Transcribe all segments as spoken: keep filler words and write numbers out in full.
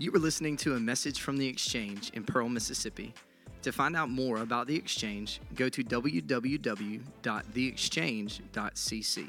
You were listening to a message from The Exchange in Pearl, Mississippi. To find out more about The Exchange, go to w w w dot the exchange dot c c.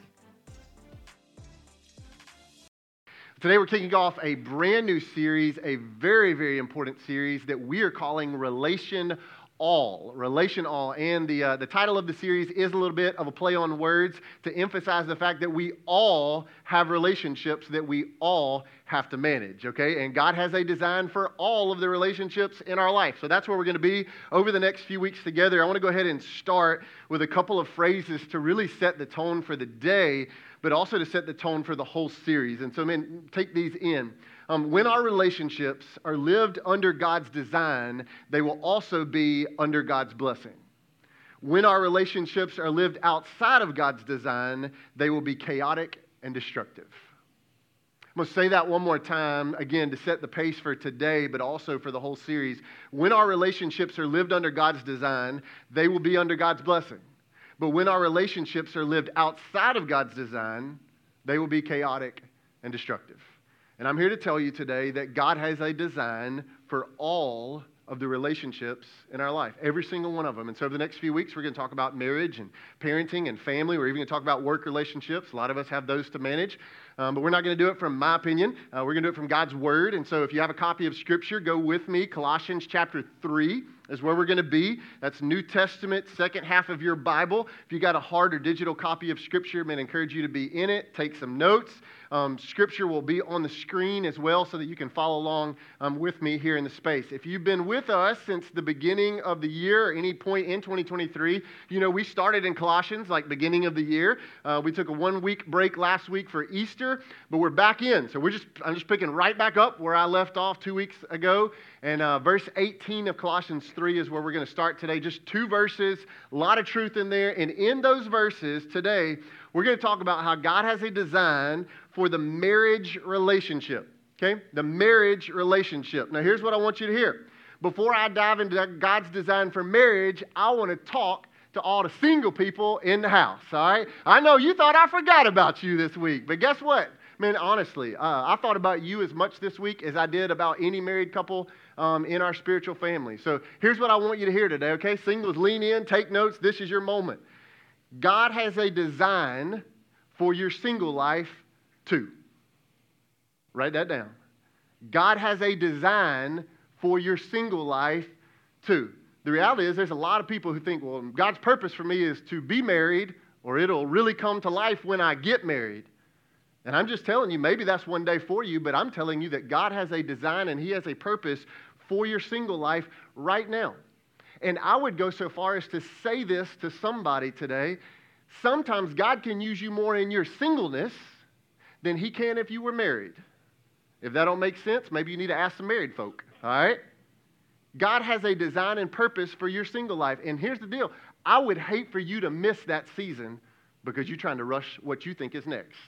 Today we're kicking off a brand new series, a very, very important series that we are calling RelationAll. RelationAll. And the, uh, the title of the series is a little bit of a play on words to emphasize the fact that we all have relationships that we all have to manage, okay? And God has a design for all of the relationships in our life. So that's where we're going to be over the next few weeks together. I want to go ahead and start with a couple of phrases to really set the tone for the day, but also to set the tone for the whole series. And so, man, take these in. Um, when our relationships are lived under God's design, they will also be under God's blessing. When our relationships are lived outside of God's design, they will be chaotic and destructive. I'm going to say that one more time, again, to set the pace for today, but also for the whole series. When our relationships are lived under God's design, they will be under God's blessing. But when our relationships are lived outside of God's design, they will be chaotic and destructive. And I'm here to tell you today that God has a design for all of the relationships in our life, every single one of them. And so over the next few weeks, we're going to talk about marriage and parenting and family. We're even going to talk about work relationships. A lot of us have those to manage. Um, but we're not going to do it from my opinion. Uh, we're going to do it from God's Word. And so if you have a copy of Scripture, go with me. Colossians chapter three is where we're going to be. That's New Testament, second half of your Bible. If you got a hard or digital copy of Scripture, man, I encourage you to be in it. Take some notes. Um, scripture will be on the screen as well so that you can follow along um, with me here in the space. If you've been with us since the beginning of the year or any point in twenty twenty-three, you know, we started in Colossians like beginning of the year. Uh, we took a one-week break last week for Easter, but we're back in. So we're just I'm just picking right back up where I left off two weeks ago. And uh, verse eighteen of Colossians three is where we're going to start today. Just two verses, a lot of truth in there. And in those verses today, we're going to talk about how God has a design for the marriage relationship, okay? The marriage relationship. Now, here's what I want you to hear. Before I dive into God's design for marriage, I want to talk to all the single people in the house, all right? I know you thought I forgot about you this week, but guess what? Man, honestly, uh, I thought about you as much this week as I did about any married couple um, in our spiritual family. So here's what I want you to hear today, okay? Singles, lean in, take notes. This is your moment. God has a design for your single life too. Write that down. God has a design for your single life too. The reality is there's a lot of people who think, well, God's purpose for me is to be married, or it'll really come to life when I get married. And I'm just telling you, maybe that's one day for you, but I'm telling you that God has a design and He has a purpose for your single life right now. And I would go so far as to say this to somebody today. Sometimes God can use you more in your singleness than He can if you were married. If that don't make sense, maybe you need to ask some married folk, all right? God has a design and purpose for your single life. And here's the deal. I would hate for you to miss that season because you're trying to rush what you think is next.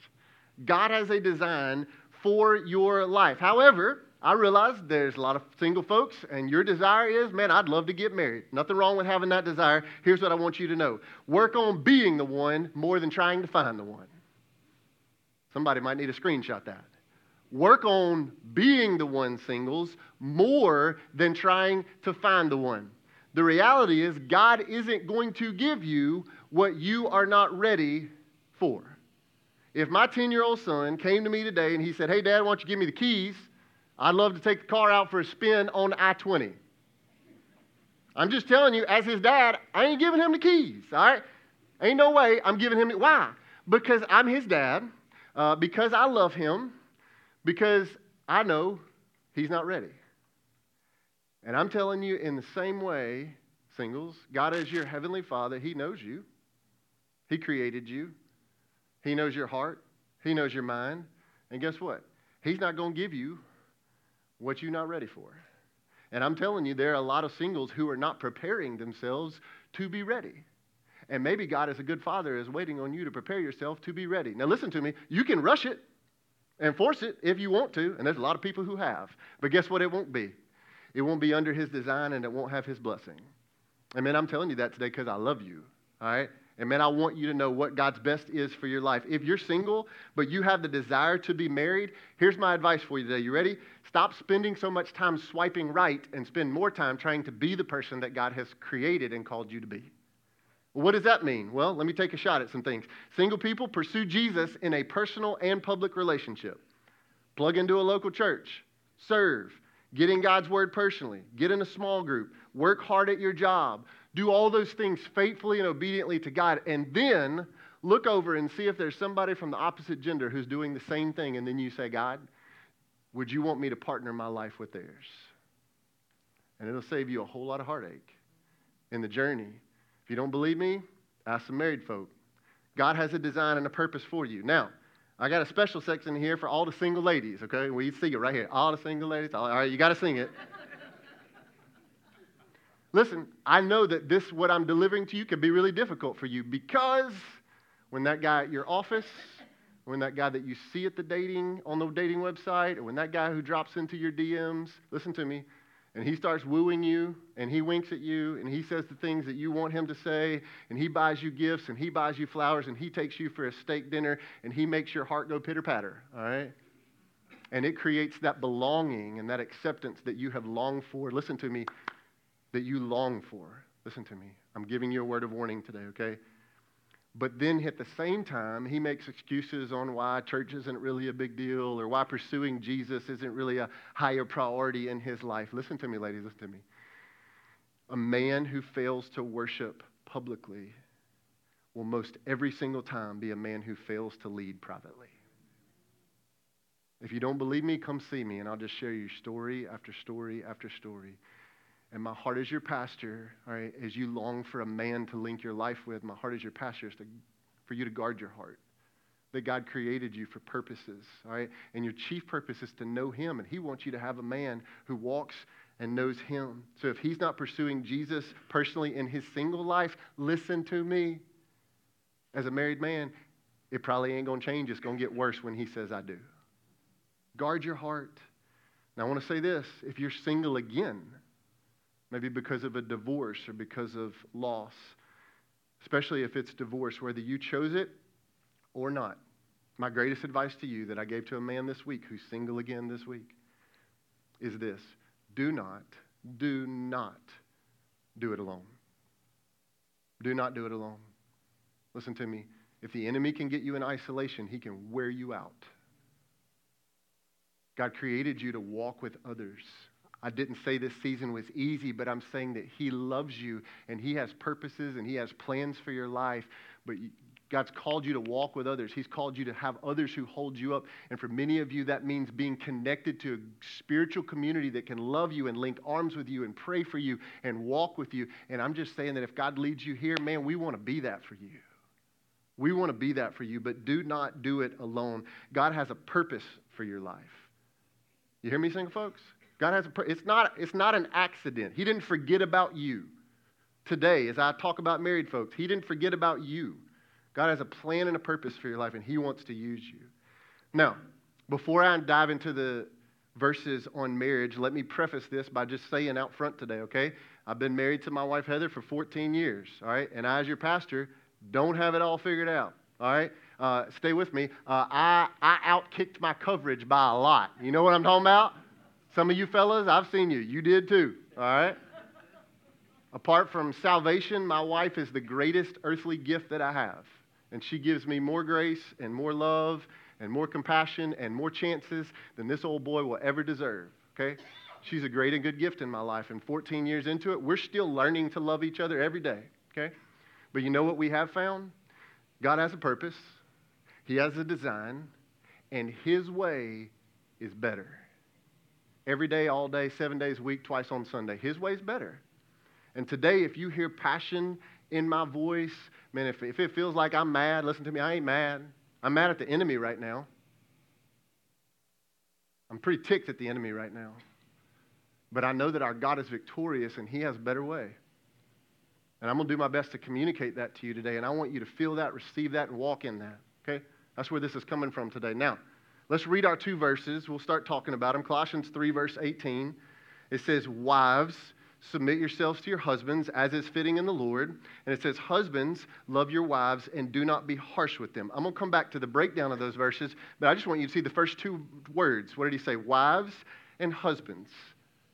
God has a design for your life. However, I realize there's a lot of single folks, and your desire is, man, I'd love to get married. Nothing wrong with having that desire. Here's what I want you to know. Work on being the one more than trying to find the one. Somebody might need to screenshot that. Work on being the one, singles, more than trying to find the one. The reality is God isn't going to give you what you are not ready for. If my ten-year-old son came to me today and he said, hey, Dad, why don't you give me the keys? I'd love to take the car out for a spin on I twenty. I'm just telling you, as his dad, I ain't giving him the keys, all right? Ain't no way I'm giving him the keys. Why? Because I'm his dad, uh, because I love him, because I know he's not ready. And I'm telling you in the same way, singles, God is your heavenly Father. He knows you. He created you. He knows your heart. He knows your mind. And guess what? He's not going to give you what you're not ready for. And I'm telling you, there are a lot of singles who are not preparing themselves to be ready. And maybe God, as a good father, is waiting on you to prepare yourself to be ready. Now listen to me, you can rush it and force it if you want to, and there's a lot of people who have. But guess what it won't be? It won't be under His design, and it won't have His blessing. And man, I'm telling you that today because I love you, all right? And man, I want you to know what God's best is for your life. If you're single, but you have the desire to be married, here's my advice for you today. You ready? Stop spending so much time swiping right and spend more time trying to be the person that God has created and called you to be. What does that mean? Well, let me take a shot at some things. Single people, pursue Jesus in a personal and public relationship. Plug into a local church. Serve. Get in God's Word personally. Get in a small group. Work hard at your job. Do all those things faithfully and obediently to God. And then look over and see if there's somebody from the opposite gender who's doing the same thing. And then you say, God, would you want me to partner my life with theirs? And it'll save you a whole lot of heartache in the journey. If you don't believe me, ask some married folk. God has a design and a purpose for you. Now, I got a special section here for all the single ladies, okay? We sing it right here. All the single ladies. All right, you got to sing it. Listen, I know that this, what I'm delivering to you, can be really difficult for you, because when that guy at your office, when that guy that you see at the dating, on the dating website, or when that guy who drops into your D Ms, listen to me, and he starts wooing you, and he winks at you, and he says the things that you want him to say, and he buys you gifts, and he buys you flowers, and he takes you for a steak dinner, and he makes your heart go pitter-patter, all right? And it creates that belonging and that acceptance that you have longed for. Listen to me. That you long for. Listen to me. I'm giving you a word of warning today, okay? But then at the same time, he makes excuses on why church isn't really a big deal, or why pursuing Jesus isn't really a higher priority in his life. Listen to me, ladies, listen to me. A man who fails to worship publicly will most every single time be a man who fails to lead privately. If you don't believe me, come see me, and I'll just share you story after story after story. And my heart as your pastor, all right, as you long for a man to link your life with, my heart as your pastor is to, for you to guard your heart. That God created you for purposes, all right? And your chief purpose is to know him. And he wants you to have a man who walks and knows him. So if he's not pursuing Jesus personally in his single life, listen to me. As a married man, it probably ain't going to change. It's going to get worse when he says, I do. Guard your heart. Now, I want to say this. If you're single again, maybe because of a divorce or because of loss, especially if it's divorce, whether you chose it or not. My greatest advice to you that I gave to a man this week who's single again this week is this. Do not, do not do it alone. Do not do it alone. Listen to me. If the enemy can get you in isolation, he can wear you out. God created you to walk with others. I didn't say this season was easy, but I'm saying that he loves you and he has purposes and he has plans for your life. But God's called you to walk with others. He's called you to have others who hold you up. And for many of you, that means being connected to a spiritual community that can love you and link arms with you and pray for you and walk with you. And I'm just saying that if God leads you here, man, we want to be that for you. We want to be that for you, but do not do it alone. God has a purpose for your life. You hear me, single folks? God has a, it's not, it's not an accident. He didn't forget about you. Today, as I talk about married folks, he didn't forget about you. God has a plan and a purpose for your life, and he wants to use you. Now, before I dive into the verses on marriage, let me preface this by just saying out front today, okay? I've been married to my wife, Heather, for fourteen years, all right? And I, as your pastor, don't have it all figured out, all right? Uh, stay with me. Uh, I, I outkicked my coverage by a lot. You know what I'm talking about? Some of you fellas, I've seen you. You did too, all right? Apart from salvation, my wife is the greatest earthly gift that I have. And she gives me more grace and more love and more compassion and more chances than this old boy will ever deserve, okay? She's a great and good gift in my life. And fourteen years into it, we're still learning to love each other every day, okay? But you know what we have found? God has a purpose. He has a design. And his way is better. Every day, all day, seven days a week, twice on Sunday. His way's better. And today, if you hear passion in my voice, man, if, if it feels like I'm mad, listen to me, I ain't mad. I'm mad at the enemy right now. I'm pretty ticked at the enemy right now. But I know that our God is victorious and he has a better way. And I'm going to do my best to communicate that to you today. And I want you to feel that, receive that, and walk in that. Okay? That's where this is coming from today. Now, let's read our two verses. We'll start talking about them. Colossians three, verse eighteen. It says, wives, submit yourselves to your husbands as is fitting in the Lord. And it says, husbands, love your wives and do not be harsh with them. I'm going to come back to the breakdown of those verses, but I just want you to see the first two words. What did he say? Wives and husbands.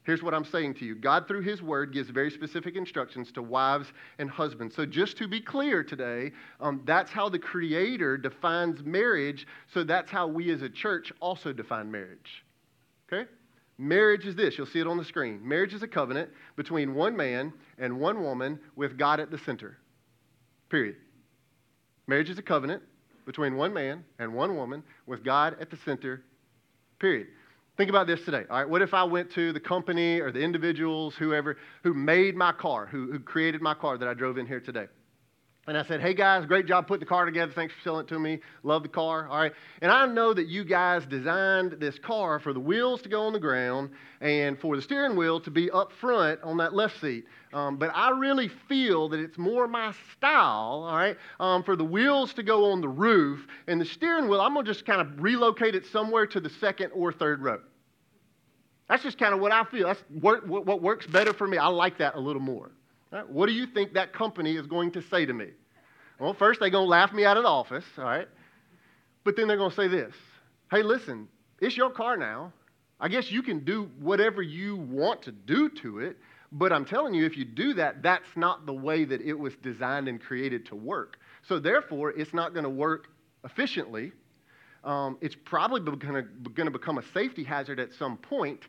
Here's what I'm saying to you. God, through his word, gives very specific instructions to wives and husbands. So just to be clear today, um, that's how the Creator defines marriage. So that's how we as a church also define marriage. Okay? Marriage is this. You'll see it on the screen. Marriage is a covenant between one man and one woman with God at the center. Period. Marriage is a covenant between one man and one woman with God at the center. Period. Think about this today, all right? What if I went to the company or the individuals, whoever, who made my car, who, who created my car that I drove in here today? And I said, hey, guys, great job putting the car together. Thanks for selling it to me. Love the car, all right? And I know that you guys designed this car for the wheels to go on the ground and for the steering wheel to be up front on that left seat. Um, but I really feel that it's more my style, all right, um, for the wheels to go on the roof, and the steering wheel, I'm going to just kind of relocate it somewhere to the second or third row. That's just kind of what I feel. That's what, what works better for me. I like that a little more. All right? What do you think that company is going to say to me? Well, first, they're going to laugh me out of the office, all right? But then they're going to say this. Hey, listen, it's your car now. I guess you can do whatever you want to do to it. But I'm telling you, if you do that, that's not the way that it was designed and created to work. So therefore, it's not going to work efficiently. Um, it's probably going to become a safety hazard at some point.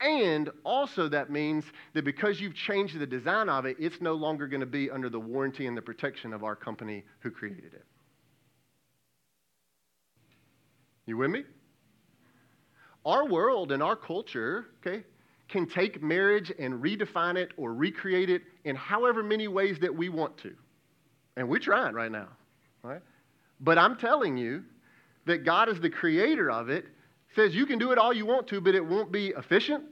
And also that means that because you've changed the design of it, it's no longer going to be under the warranty and the protection of our company who created it. You with me? Our world and our culture, okay, can take marriage and redefine it or recreate it in however many ways that we want to. And we're trying right now, right? But I'm telling you that God is the creator of it, says you can do it all you want to, but it won't be efficient.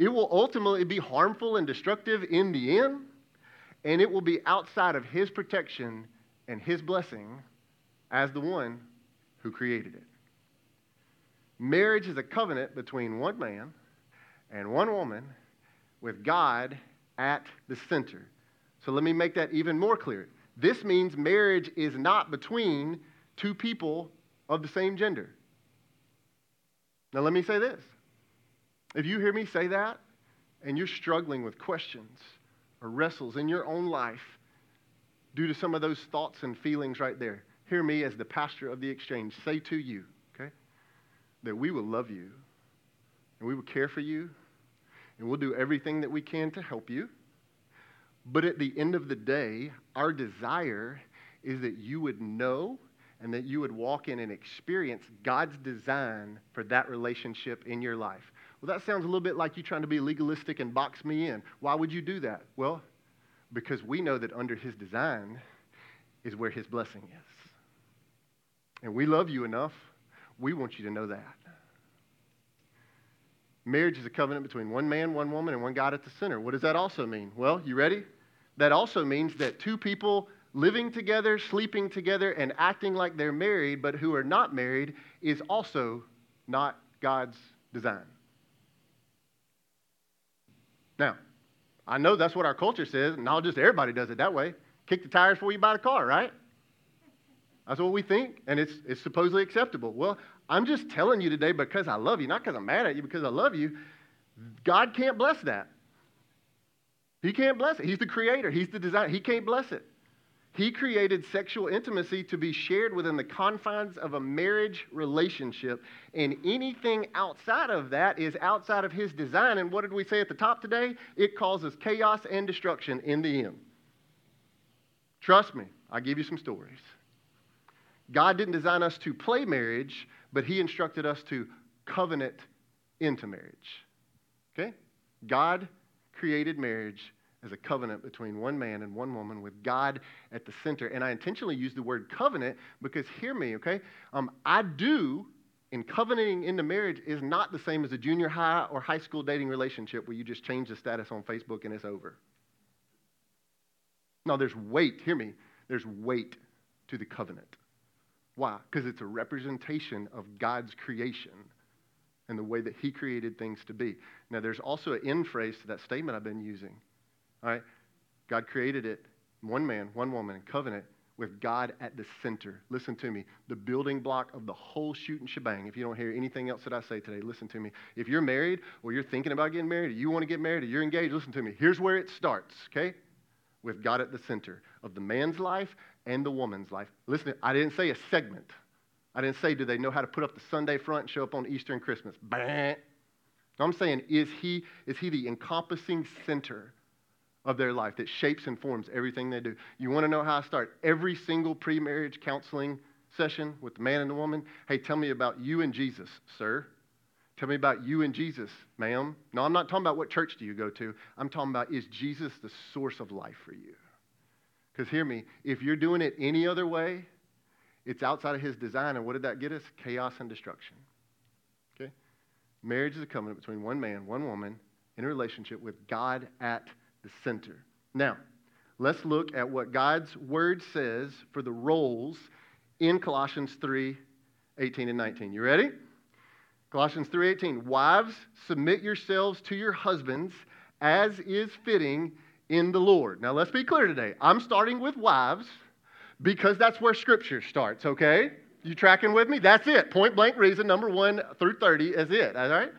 It will ultimately be harmful and destructive in the end, and it will be outside of his protection and his blessing as the one who created it. Marriage is a covenant between one man and one woman with God at the center. So let me make that even more clear. This means marriage is not between two people of the same gender. Now let me say this. If you hear me say that and you're struggling with questions or wrestles in your own life due to some of those thoughts and feelings right there, hear me as the pastor of the Exchange say to you, okay, that we will love you and we will care for you, and we'll do everything that we can to help you. But at the end of the day, our desire is that you would know and that you would walk in and experience God's design for that relationship in your life. Well, that sounds a little bit like you trying to be legalistic and box me in. Why would you do that? Well, because we know that under his design is where his blessing is. And we love you enough. We want you to know that. Marriage is a covenant between one man, one woman, and one God at the center. What does that also mean? Well, you ready? That also means that two people living together, sleeping together, and acting like they're married, but who are not married, is also not God's design. Now, I know that's what our culture says, and not just everybody does it that way. Kick the tires before you buy the car, right? That's what we think, and it's it's supposedly acceptable. Well, I'm just telling you today because I love you, not because I'm mad at you, because I love you. God can't bless that. He can't bless it. He's the creator. He's the designer. He can't bless it. He created sexual intimacy to be shared within the confines of a marriage relationship, and anything outside of that is outside of his design. And what did we say at the top today? It causes chaos and destruction in the end. Trust me, I'll give you some stories. God didn't design us to play marriage, but he instructed us to covenant into marriage. Okay? God created marriage as a covenant between one man and one woman with God at the center. And I intentionally use the word covenant because, hear me, okay? Um, I do, in covenanting into marriage, is not the same as a junior high or high school dating relationship where you just change the status on Facebook and it's over. No, there's weight, hear me, there's weight to the covenant. Why? Because it's a representation of God's creation and the way that he created things to be. Now, there's also an end phrase to that statement I've been using. All right? God created it, one man, one woman, in covenant, with God at the center. Listen to me. The building block of the whole shoot and shebang. If you don't hear anything else that I say today, listen to me. If you're married, or you're thinking about getting married, or you want to get married, or you're engaged, listen to me. Here's where it starts, okay? With God at the center of the man's life and the woman's life. Listen, I didn't say a segment. I didn't say, do they know how to put up the Sunday front and show up on Easter and Christmas? Bah. No, I'm saying, is he, is he the encompassing center of their life that shapes and forms everything they do? You want to know how I start every single pre-marriage counseling session with the man and the woman? Hey, tell me about you and Jesus, sir. Tell me about you and Jesus, ma'am. No, I'm not talking about what church do you go to. I'm talking about, is Jesus the source of life for you? Because hear me, if you're doing it any other way, it's outside of his design. And what did that get us? Chaos and destruction. Okay? Marriage is a covenant between one man, one woman, in a relationship with God at the center. Now, let's look at what God's word says for the roles in Colossians three eighteen and nineteen. You ready? Colossians three eighteen. Wives, submit yourselves to your husbands as is fitting in the Lord. Now, let's be clear today. I'm starting with wives because that's where Scripture starts, okay? You tracking with me? That's it. Point blank reason, number one through thirty is it, all right?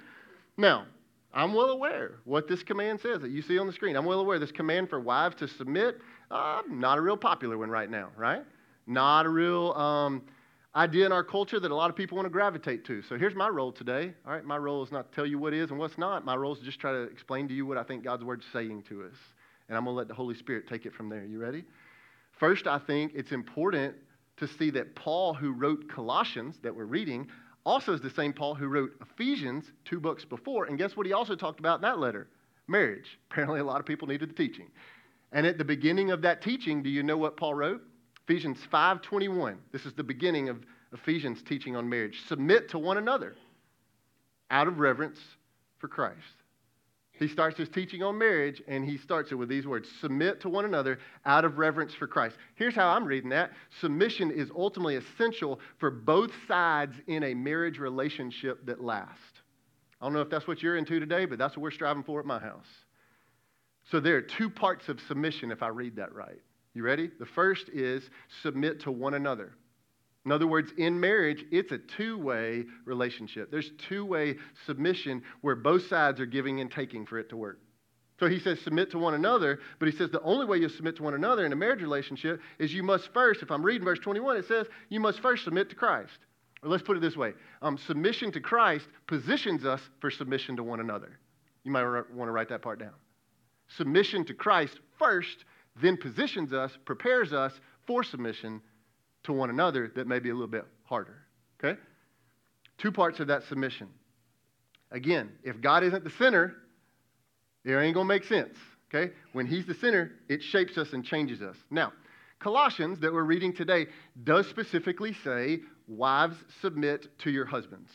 Now, I'm well aware what this command says that you see on the screen. I'm well aware this command for wives to submit, uh, not a real popular one right now, right? Not a real um, idea in our culture that a lot of people want to gravitate to. So here's my role today, all right? My role is not to tell you what is and what's not. My role is just try to explain to you what I think God's Word's saying to us. And I'm going to let the Holy Spirit take it from there. You ready? First, I think it's important to see that Paul, who wrote Colossians that we're reading, also is the same Paul who wrote Ephesians two books before. And guess what he also talked about in that letter? Marriage. Apparently a lot of people needed the teaching. And at the beginning of that teaching, do you know what Paul wrote? Ephesians five twenty-one. This is the beginning of Ephesians teaching on marriage. Submit to one another out of reverence for Christ. He starts his teaching on marriage, and he starts it with these words, submit to one another out of reverence for Christ. Here's how I'm reading that. Submission is ultimately essential for both sides in a marriage relationship that lasts. I don't know if that's what you're into today, but that's what we're striving for at my house. So there are two parts of submission, if I read that right. You ready? The first is submit to one another. In other words, in marriage, it's a two-way relationship. There's two-way submission where both sides are giving and taking for it to work. So he says submit to one another, but he says the only way you submit to one another in a marriage relationship is you must first, if I'm reading verse twenty-one, it says you must first submit to Christ. Or let's put it this way. Um, submission to Christ positions us for submission to one another. You might want to write that part down. Submission to Christ first, then positions us, prepares us for submission to one another that may be a little bit harder, okay? Two parts of that submission. Again, if God isn't the center, it ain't going to make sense, okay? When he's the center, it shapes us and changes us. Now, Colossians that we're reading today does specifically say, wives, submit to your husbands.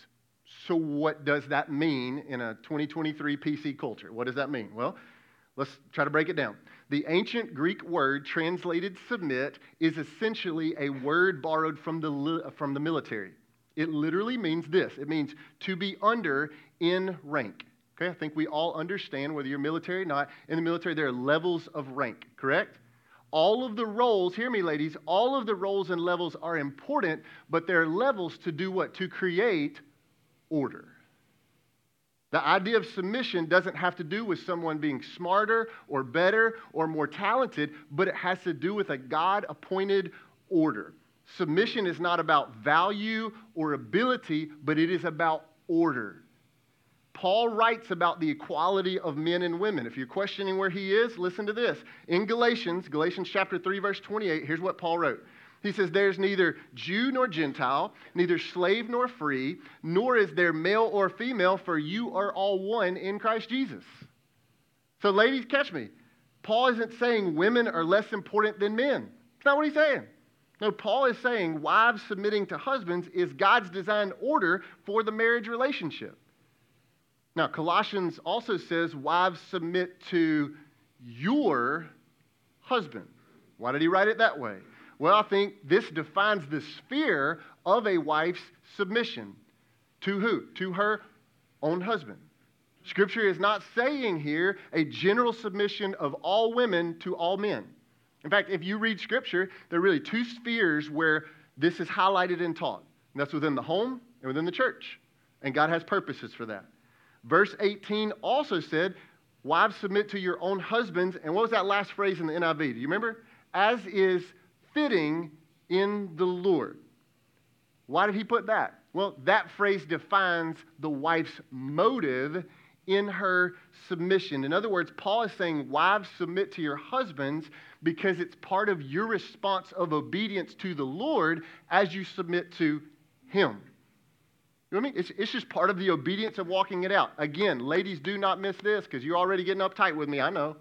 So what does that mean in a twenty twenty-three P C culture? What does that mean? Well, let's try to break it down. The ancient Greek word translated submit is essentially a word borrowed from the li- from the military. It literally means this. It means to be under in rank. Okay, I think we all understand whether you're military or not. In the military, there are levels of rank, correct? All of the roles, hear me ladies, all of the roles and levels are important, but there are levels to do what? To create order. The idea of submission doesn't have to do with someone being smarter or better or more talented, but it has to do with a God-appointed order. Submission is not about value or ability, but it is about order. Paul writes about the equality of men and women. If you're questioning where he is, listen to this. In Galatians, Galatians chapter three, verse twenty-eight, here's what Paul wrote. He says, there's neither Jew nor Gentile, neither slave nor free, nor is there male or female, for you are all one in Christ Jesus. So ladies, catch me. Paul isn't saying women are less important than men. It's not what he's saying. No, Paul is saying wives submitting to husbands is God's designed order for the marriage relationship. Now, Colossians also says wives submit to your husband. Why did he write it that way? Well, I think this defines the sphere of a wife's submission. To who? To her own husband. Scripture is not saying here a general submission of all women to all men. In fact, if you read Scripture, there are really two spheres where this is highlighted and taught. And that's within the home and within the church. And God has purposes for that. Verse eighteen also said, wives, submit to your own husbands. And what was that last phrase in the N I V? Do you remember? As is fitting in the Lord. Why did he put that? Well, that phrase defines the wife's motive in her submission. In other words, Paul is saying, wives, submit to your husbands because it's part of your response of obedience to the Lord as you submit to him. You know what I mean? It's, it's just part of the obedience of walking it out. Again, ladies, do not miss this because you're already getting uptight with me. I know.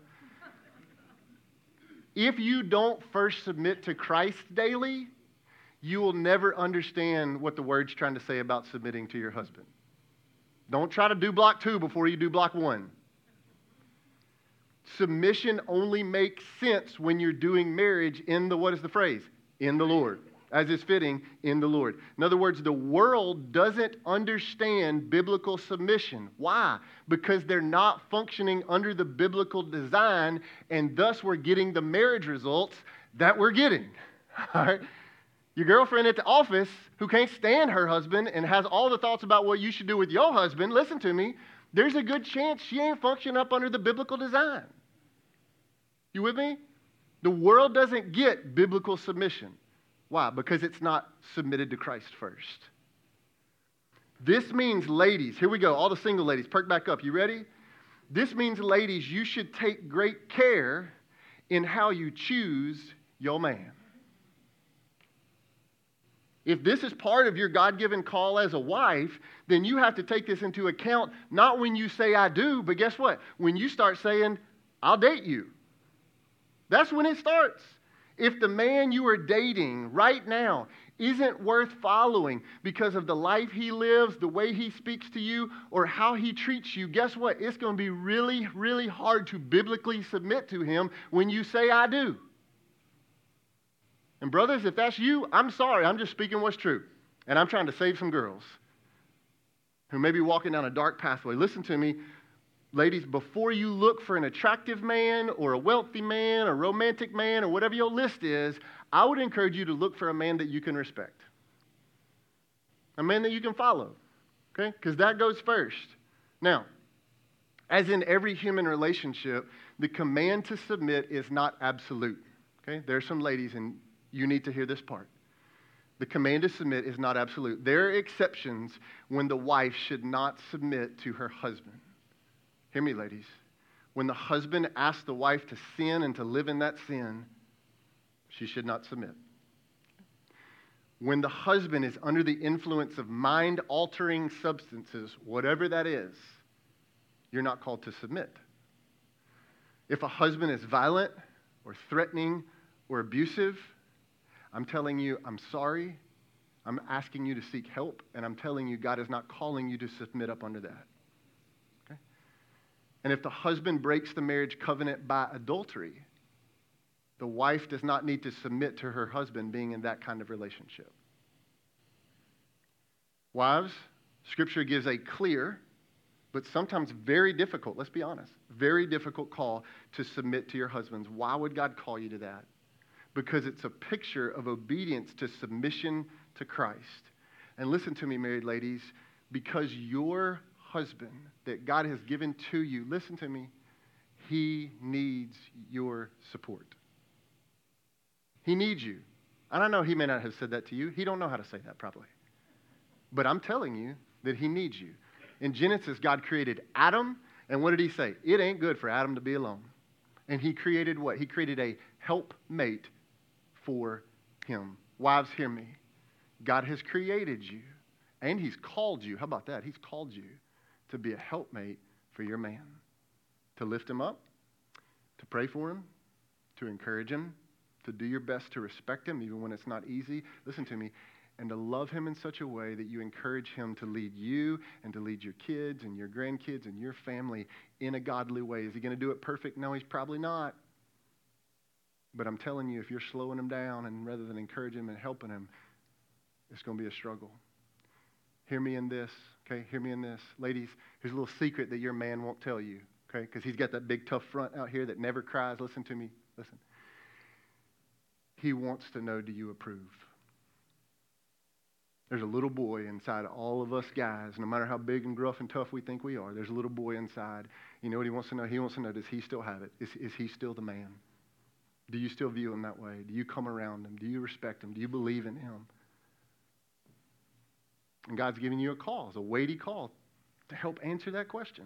If you don't first submit to Christ daily, you will never understand what the word's trying to say about submitting to your husband. Don't try to do block two before you do block one. Submission only makes sense when you're doing marriage in the, what is the phrase? In the Lord. As is fitting in the Lord. In other words, the world doesn't understand biblical submission. Why? Because they're not functioning under the biblical design, and thus we're getting the marriage results that we're getting. All right? Your girlfriend at the office who can't stand her husband and has all the thoughts about what you should do with your husband, listen to me, there's a good chance she ain't functioning up under the biblical design. You with me? The world doesn't get biblical submission. Why? Because it's not submitted to Christ first. This means, ladies, here we go, all the single ladies, perk back up. You ready? This means, ladies, you should take great care in how you choose your man. If this is part of your God-given call as a wife, then you have to take this into account, not when you say, I do, but guess what? When you start saying, I'll date you. That's when it starts. If the man you are dating right now isn't worth following because of the life he lives, the way he speaks to you, or how he treats you, guess what? It's going to be really, really hard to biblically submit to him when you say, I do. And brothers, if that's you, I'm sorry. I'm just speaking what's true. And I'm trying to save some girls who may be walking down a dark pathway. Listen to me. Ladies, before you look for an attractive man or a wealthy man or romantic man or whatever your list is, I would encourage you to look for a man that you can respect. A man that you can follow. Okay? Because that goes first. Now, as in every human relationship, the command to submit is not absolute. Okay? There are some ladies and you need to hear this part. The command to submit is not absolute. There are exceptions when the wife should not submit to her husband. Hear me, ladies. When the husband asks the wife to sin and to live in that sin, she should not submit. When the husband is under the influence of mind-altering substances, whatever that is, you're not called to submit. If a husband is violent or threatening or abusive, I'm telling you, I'm sorry. I'm asking you to seek help, and I'm telling you God is not calling you to submit up under that. Okay? And if the husband breaks the marriage covenant by adultery, the wife does not need to submit to her husband being in that kind of relationship. Wives, Scripture gives a clear, but sometimes very difficult, let's be honest, very difficult call to submit to your husbands. Why would God call you to that? Because it's a picture of obedience to submission to Christ. And listen to me, married ladies, because your husband that God has given to you, listen to me, he needs your support. He needs you. And I know he may not have said that to you. He don't know how to say that probably. But I'm telling you that he needs you. In Genesis, God created Adam, and what did he say? It ain't good for Adam to be alone. And he created what? He created a helpmate for him. Wives, hear me. God has created you, and he's called you. How about that? He's called you to be a helpmate for your man, to lift him up, to pray for him, to encourage him, to do your best to respect him even when it's not easy. Listen to me. And to love him in such a way that you encourage him to lead you and to lead your kids and your grandkids and your family in a godly way. Is he going to do it perfect? No, he's probably not. But I'm telling you, if you're slowing him down and rather than encouraging him and helping him, it's going to be a struggle. Hear me in this. Okay, hear me in this. Ladies, here's a little secret that your man won't tell you, okay, because he's got that big tough front out here that never cries. Listen to me. Listen. He wants to know, do you approve? There's a little boy inside of all of us guys, no matter how big and gruff and tough we think we are, there's a little boy inside. You know what he wants to know? He wants to know, does he still have it? Is, is he still the man? Do you still view him that way? Do you come around him? Do you respect him? Do you believe in him? And God's giving you a call, it's a weighty call to help answer that question.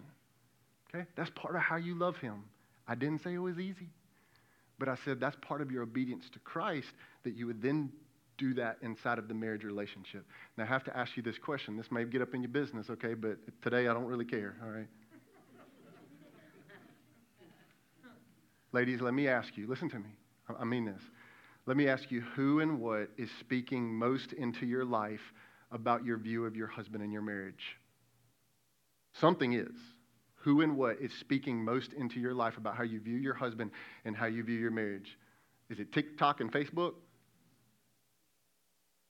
Okay? That's part of how you love him. I didn't say it was easy, but I said that's part of your obedience to Christ, that you would then do that inside of the marriage relationship. Now, I have to ask you this question. This may get up in your business, okay, but today I don't really care, all right? Ladies, let me ask you, listen to me. I mean this. Let me ask you, who and what is speaking most into your life about your view of your husband and your marriage? Something is. Who and what is speaking most into your life about how you view your husband and how you view your marriage? Is it TikTok and Facebook?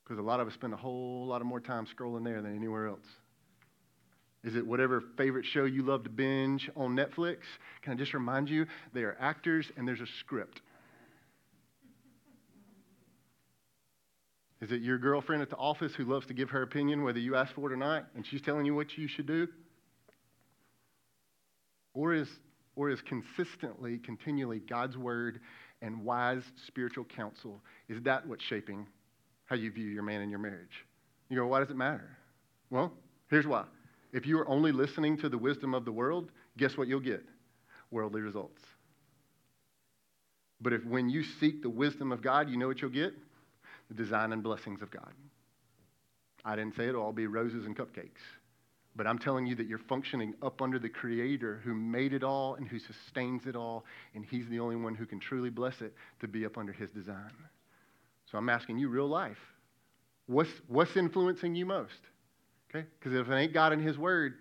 Because a lot of us spend a whole lot of more time scrolling there than anywhere else. Is it whatever favorite show you love to binge on Netflix? Can I just remind you, they are actors and there's a script. Is it your girlfriend at the office who loves to give her opinion whether you ask for it or not, and she's telling you what you should do? Or is, or is consistently, continually God's word and wise spiritual counsel, is that what's shaping how you view your man and your marriage? You go, why does it matter? Well, here's why. If you are only listening to the wisdom of the world, guess what you'll get? Worldly results. But if when you seek the wisdom of God, you know what you'll get? The design and blessings of God. I didn't say it'll all be roses and cupcakes, but I'm telling you that you're functioning up under the Creator who made it all and who sustains it all, and he's the only one who can truly bless it to be up under his design. So I'm asking you, real life, what's, what's influencing you most? Okay? Because if it ain't God and his word,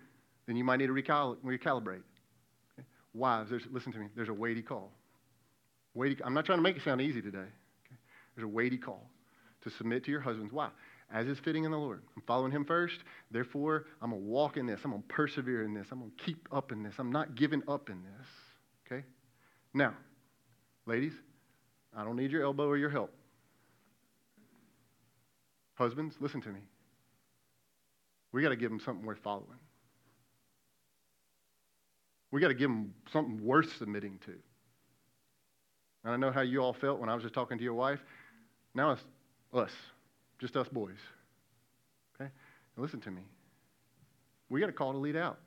then you might need to recal- recalibrate. Okay? Wives, there's, listen to me, there's a weighty call. Weighty, I'm not trying to make it sound easy today. Okay? There's a weighty call to submit to your husbands. Why? As is fitting in the Lord. I'm following him first. Therefore, I'm going to walk in this. I'm going to persevere in this. I'm going to keep up in this. I'm not giving up in this. Okay? Now, ladies, I don't need your elbow or your help. Husbands, listen to me. We got to give them something worth following. We got to give them something worth submitting to. And I know how you all felt when I was just talking to your wife. Now it's us, just us boys, okay? Now listen to me. We got a call to lead out.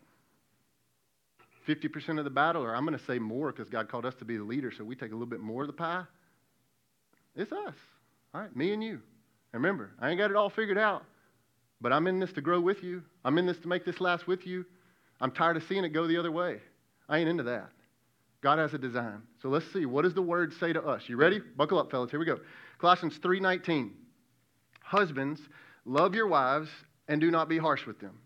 fifty percent of the battle, or I'm going to say more because God called us to be the leader, so we take a little bit more of the pie. It's us, all right, me and you. And remember, I ain't got it all figured out, but I'm in this to grow with you. I'm in this to make this last with you. I'm tired of seeing it go the other way. I ain't into that. God has a design. So let's see. What does the word say to us? You ready? Buckle up, fellas. Here we go. Colossians three nineteen. Husbands, love your wives and do not be harsh with them.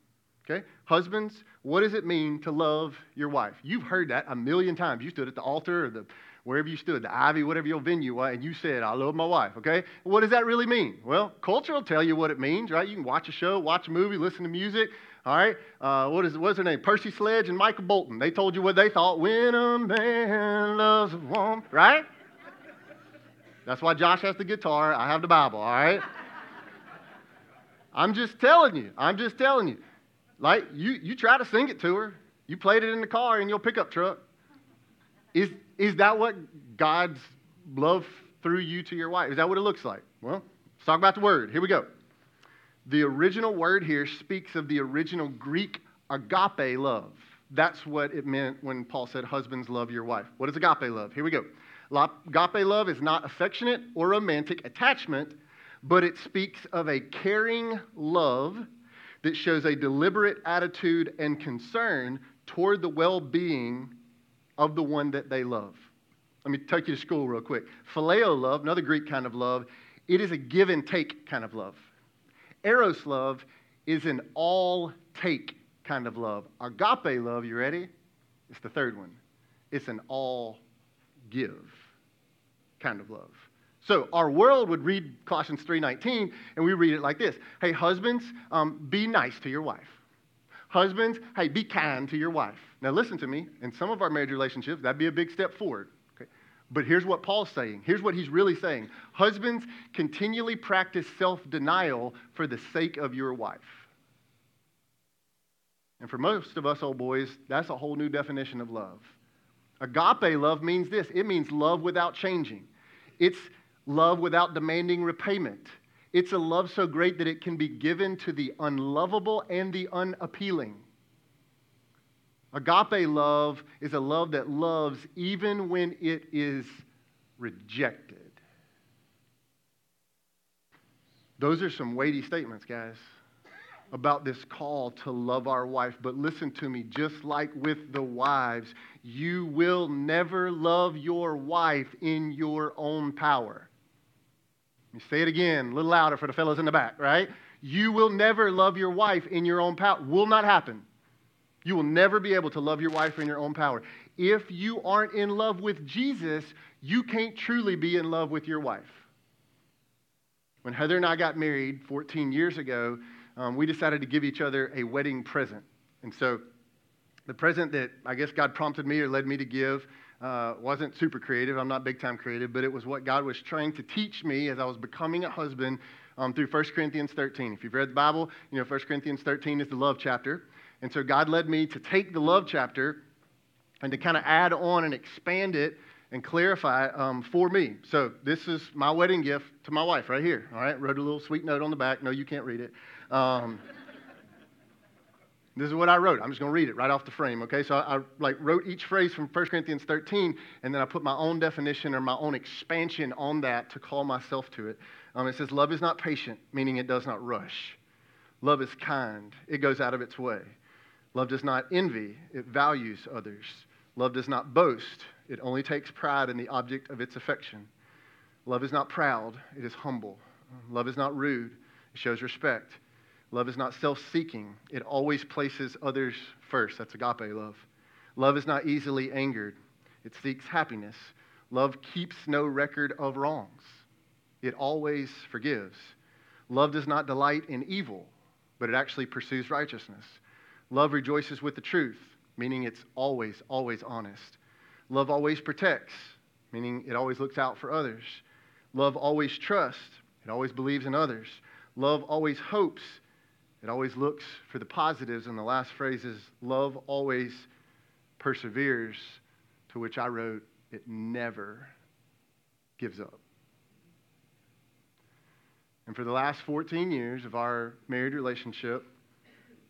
Okay? Husbands, what does it mean to love your wife? You've heard that a million times. You stood at the altar or the wherever you stood, the Ivy, whatever your venue was, and you said, I love my wife. Okay? What does that really mean? Well, culture will tell you what it means, right? You can watch a show, watch a movie, listen to music. All right, uh, what is what's her name? Percy Sledge and Michael Bolton. They told you what they thought. When a man loves a woman, right? That's why Josh has the guitar. I have the Bible, all right? I'm just telling you. I'm just telling you. Like, you, you try to sing it to her. You played it in the car in your pickup truck. Is, is that what God's love through you to your wife? Is that what it looks like? Well, let's talk about the word. Here we go. The original word here speaks of the original Greek agape love. That's what it meant when Paul said, husbands, love your wife. What is agape love? Here we go. Agape love is not affectionate or romantic attachment, but it speaks of a caring love that shows a deliberate attitude and concern toward the well-being of the one that they love. Let me take you to school real quick. Phileo love, another Greek kind of love, it is a give and take kind of love. Eros love is an all-take kind of love. Agape love, you ready? It's the third one. It's an all-give kind of love. So our world would read Colossians three nineteen, and we read it like this. Hey, husbands, um, be nice to your wife. Husbands, hey, be kind to your wife. Now listen to me. In some of our marriage relationships, that'd be a big step forward. Okay? But here's what Paul's saying. Here's what he's really saying. Husbands, continually practice self-denial for the sake of your wife. And for most of us old boys, that's a whole new definition of love. Agape love means this. It means love without changing. It's love without demanding repayment. It's a love so great that it can be given to the unlovable and the unappealing. Agape love is a love that loves even when it is rejected. Those are some weighty statements, guys, about this call to love our wife. But listen to me, just like with the wives, you will never love your wife in your own power. You say it again, a little louder for the fellas in the back, right? You will never love your wife in your own power. Will not happen. You will never be able to love your wife in your own power. If you aren't in love with Jesus, you can't truly be in love with your wife. When Heather and I got married fourteen years ago, um, we decided to give each other a wedding present. And so the present that I guess God prompted me or led me to give Uh, wasn't super creative. I'm not big time creative, but it was what God was trying to teach me as I was becoming a husband um, through First Corinthians thirteen. If you've read the Bible, you know First Corinthians thirteen is the love chapter. And so God led me to take the love chapter and to kind of add on and expand it and clarify um, for me. So this is my wedding gift to my wife right here. All right, wrote a little sweet note on the back. No, you can't read it. Um, This is what I wrote. I'm just going to read it right off the frame, okay? So I, I like wrote each phrase from First Corinthians thirteen, and then I put my own definition or my own expansion on that to call myself to it. Um, it says, love is not patient, meaning it does not rush. Love is kind. It goes out of its way. Love does not envy. It values others. Love does not boast. It only takes pride in the object of its affection. Love is not proud. It is humble. Love is not rude. It shows respect. Love is not self-seeking. It always places others first. That's agape love. Love is not easily angered. It seeks happiness. Love keeps no record of wrongs. It always forgives. Love does not delight in evil, but it actually pursues righteousness. Love rejoices with the truth, meaning it's always, always honest. Love always protects, meaning it always looks out for others. Love always trusts. It always believes in others. Love always hopes. It always looks for the positives, and the last phrase is, love always perseveres, to which I wrote, it never gives up. And for the last fourteen years of our married relationship,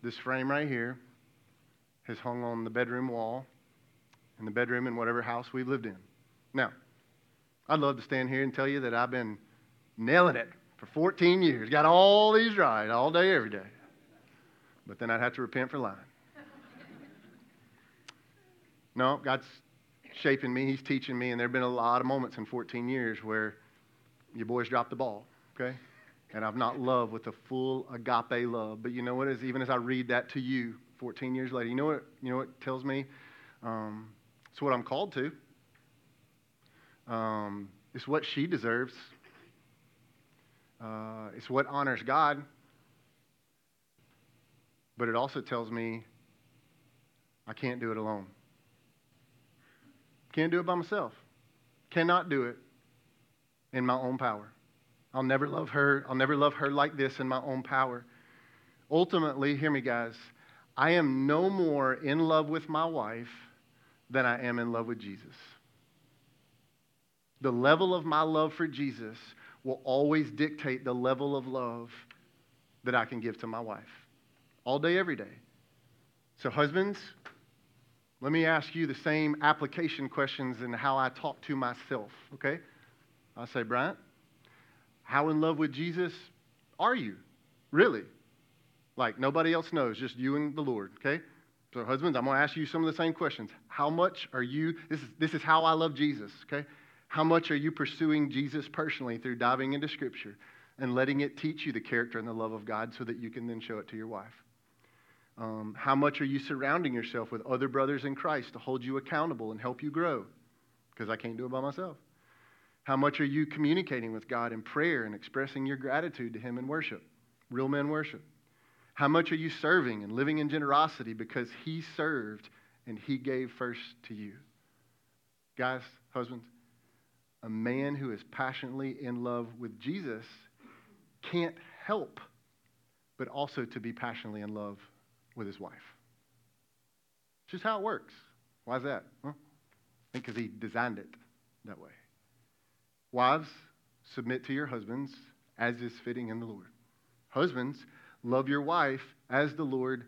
this frame right here has hung on the bedroom wall, in the bedroom in whatever house we've lived in. Now, I'd love to stand here and tell you that I've been nailing it for fourteen years. Got all these right, all day, every day. But then I'd have to repent for lying. No, God's shaping me. He's teaching me. And there have been a lot of moments in fourteen years where your boys dropped the ball, okay? And I've not loved with a full agape love. But you know what? As, even as I read that to you fourteen years later, you know what, you know what it tells me? Um, it's what I'm called to. Um, it's what she deserves. Uh, it's what honors God. But it also tells me I can't do it alone. Can't do it by myself. Cannot do it in my own power. I'll never love her. I'll never love her like this in my own power. Ultimately, hear me guys, I am no more in love with my wife than I am in love with Jesus. The level of my love for Jesus will always dictate the level of love that I can give to my wife. All day, every day. So husbands, let me ask you the same application questions in how I talk to myself, okay? I say, Bryant, how in love with Jesus are you? Really? Like nobody else knows, just you and the Lord, okay? So husbands, I'm going to ask you some of the same questions. How much are you, this is, this is how I love Jesus, okay? How much are you pursuing Jesus personally through diving into Scripture and letting it teach you the character and the love of God so that you can then show it to your wife? Um, how much are you surrounding yourself with other brothers in Christ to hold you accountable and help you grow? Because I can't do it by myself. How much are you communicating with God in prayer and expressing your gratitude to Him in worship? Real men worship. How much are you serving and living in generosity because he served and he gave first to you? Guys, husbands, a man who is passionately in love with Jesus can't help but also to be passionately in love with his wife. It's just how it works. Why is that? Well, I think because he designed it that way. Wives, submit to your husbands as is fitting in the Lord. Husbands, love your wife as the Lord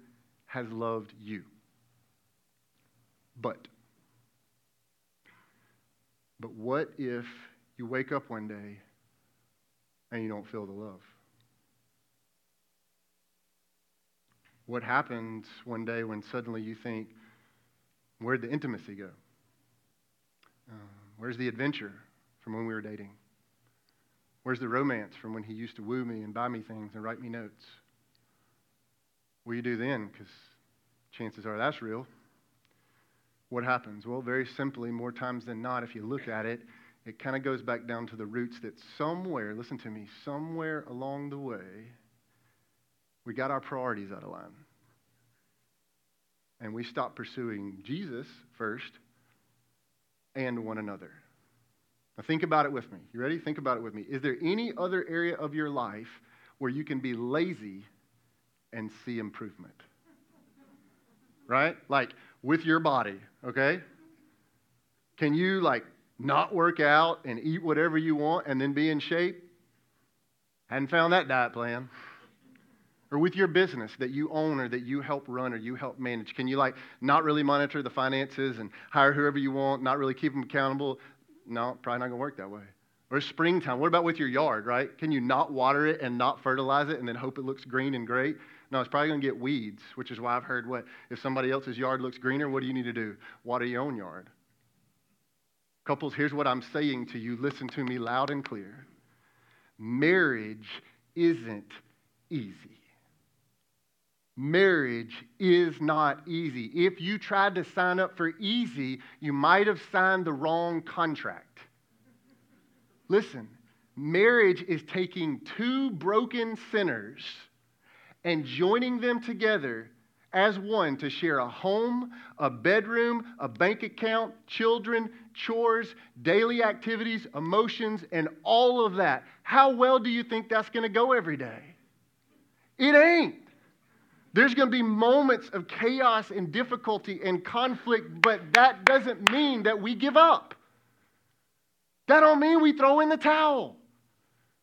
has loved you. But, but what if you wake up one day and you don't feel the love? What happens one day when suddenly you think, where'd the intimacy go? Um, where's the adventure from when we were dating? Where's the romance from when he used to woo me and buy me things and write me notes? What do you do then? Because chances are that's real. What happens? Well, very simply, more times than not, if you look at it, it kind of goes back down to the roots that somewhere, listen to me, somewhere along the way, we got our priorities out of line. And we stopped pursuing Jesus first and one another. Now think about it with me. You ready? Think about it with me. Is there any other area of your life where you can be lazy and see improvement? Right? Like with your body, okay? Can you like not work out and eat whatever you want and then be in shape? Hadn't found that diet plan. Or with your business that you own or that you help run or you help manage. Can you like not really monitor the finances and hire whoever you want, not really keep them accountable? No, probably not going to work that way. Or springtime. What about with your yard, right? Can you not water it and not fertilize it and then hope it looks green and great? No, it's probably going to get weeds, which is why I've heard what? If somebody else's yard looks greener, what do you need to do? Water your own yard. Couples, here's what I'm saying to you. Listen to me loud and clear. Marriage isn't easy. Marriage is not easy. If you tried to sign up for easy, you might have signed the wrong contract. Listen, marriage is taking two broken sinners and joining them together as one to share a home, a bedroom, a bank account, children, chores, daily activities, emotions, and all of that. How well do you think that's going to go every day? It ain't. There's going to be moments of chaos and difficulty and conflict, but that doesn't mean that we give up. That don't mean we throw in the towel.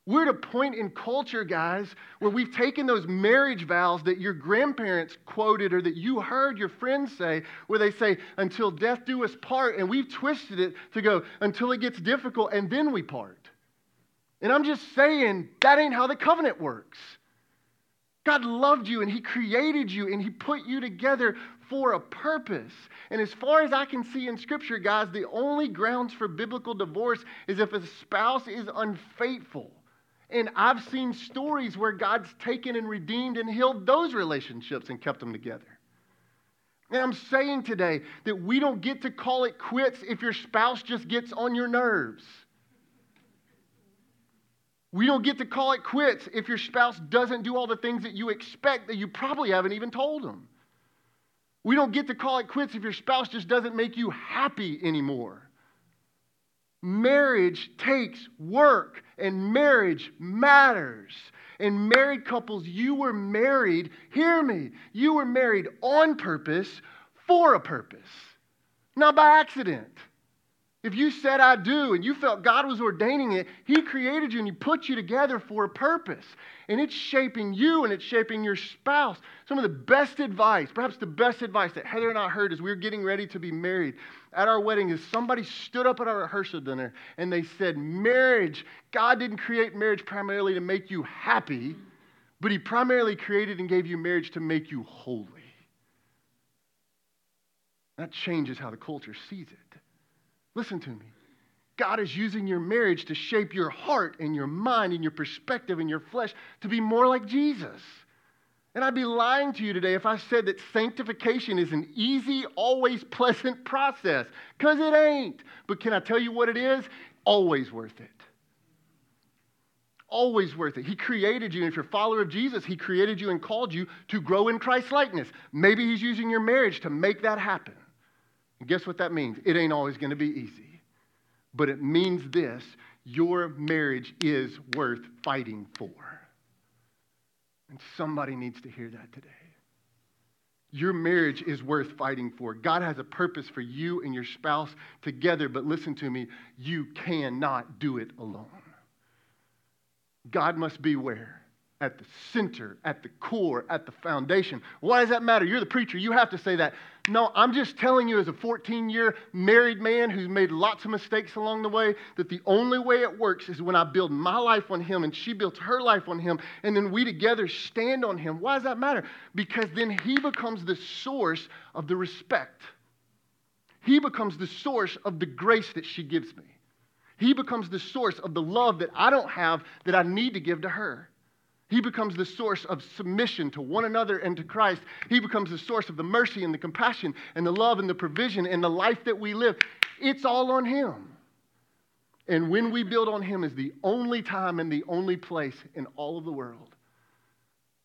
We're at a point in culture, guys, where we've taken those marriage vows that your grandparents quoted or that you heard your friends say, where they say, until death do us part, and we've twisted it to go, until it gets difficult, and then we part. And I'm just saying, that ain't how the covenant works. God loved you, and he created you, and he put you together for a purpose. And as far as I can see in Scripture, guys, the only grounds for biblical divorce is if a spouse is unfaithful. And I've seen stories where God's taken and redeemed and healed those relationships and kept them together. And I'm saying today that we don't get to call it quits if your spouse just gets on your nerves. We don't get to call it quits if your spouse doesn't do all the things that you expect that you probably haven't even told them. We don't get to call it quits if your spouse just doesn't make you happy anymore. Marriage takes work, and marriage matters. And married couples, you were married, hear me, you were married on purpose for a purpose, not by accident. If you said, I do, and you felt God was ordaining it, he created you and he put you together for a purpose. And it's shaping you and it's shaping your spouse. Some of the best advice, perhaps the best advice that Heather and I heard as we were getting ready to be married at our wedding is somebody stood up at our rehearsal dinner and they said, marriage, God didn't create marriage primarily to make you happy, but he primarily created and gave you marriage to make you holy. That changes how the culture sees it. Listen to me. God is using your marriage to shape your heart and your mind and your perspective and your flesh to be more like Jesus. And I'd be lying to you today if I said that sanctification is an easy, always pleasant process, because it ain't. But can I tell you what it is? Always worth it. always worth it. He created you. If you're a follower of Jesus, he created you and called you to grow in Christ's likeness. Maybe he's using your marriage to make that happen. And guess what that means? It ain't always going to be easy. But it means this: your marriage is worth fighting for. And somebody needs to hear that today. Your marriage is worth fighting for. God has a purpose for you and your spouse together, but listen to me, you cannot do it alone. God must be where? At the center, at the core, at the foundation. Why does that matter? You're the preacher. You have to say that. No, I'm just telling you as a fourteen-year married man who's made lots of mistakes along the way that the only way it works is when I build my life on him and she builds her life on him, and then we together stand on him. Why does that matter? Because then he becomes the source of the respect. He becomes the source of the grace that she gives me. He becomes the source of the love that I don't have that I need to give to her. He becomes the source of submission to one another and to Christ. He becomes the source of the mercy and the compassion and the love and the provision and the life that we live. It's all on him. And when we build on him is the only time and the only place in all of the world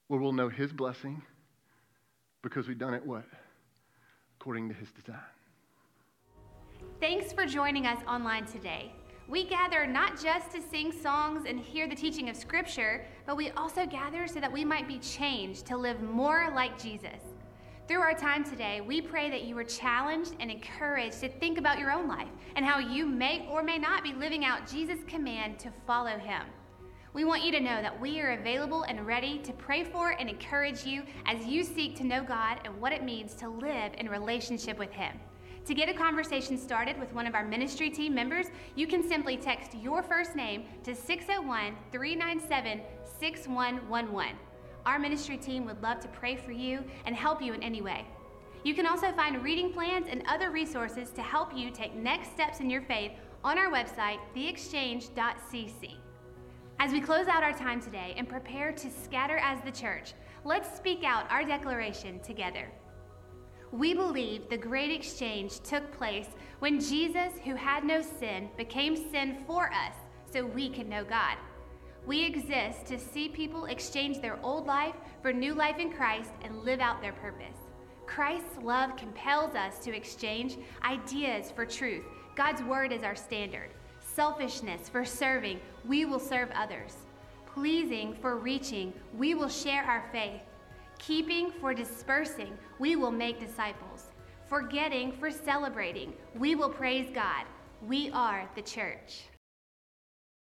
where we'll know his blessing, because we've done it what? According to his design. Thanks for joining us online today. We gather not just to sing songs and hear the teaching of Scripture, but we also gather so that we might be changed to live more like Jesus. Through our time today, we pray that you are challenged and encouraged to think about your own life and how you may or may not be living out Jesus' command to follow him. We want you to know that we are available and ready to pray for and encourage you as you seek to know God and what it means to live in relationship with him. To get a conversation started with one of our ministry team members, you can simply text your first name to six oh one, three nine seven, six one one one. Our ministry team would love to pray for you and help you in any way. You can also find reading plans and other resources to help you take next steps in your faith on our website, the exchange dot c c. As we close out our time today and prepare to scatter as the church, let's speak out our declaration together. We believe the great exchange took place when Jesus, who had no sin, became sin for us so we could know God. We exist to see people exchange their old life for new life in Christ and live out their purpose. Christ's love compels us to exchange ideas for truth. God's word is our standard. Selfishness for serving, we will serve others. Pleasing for reaching, we will share our faith. Keeping for dispersing, we will make disciples. Forgetting for celebrating, we will praise God. We are the church.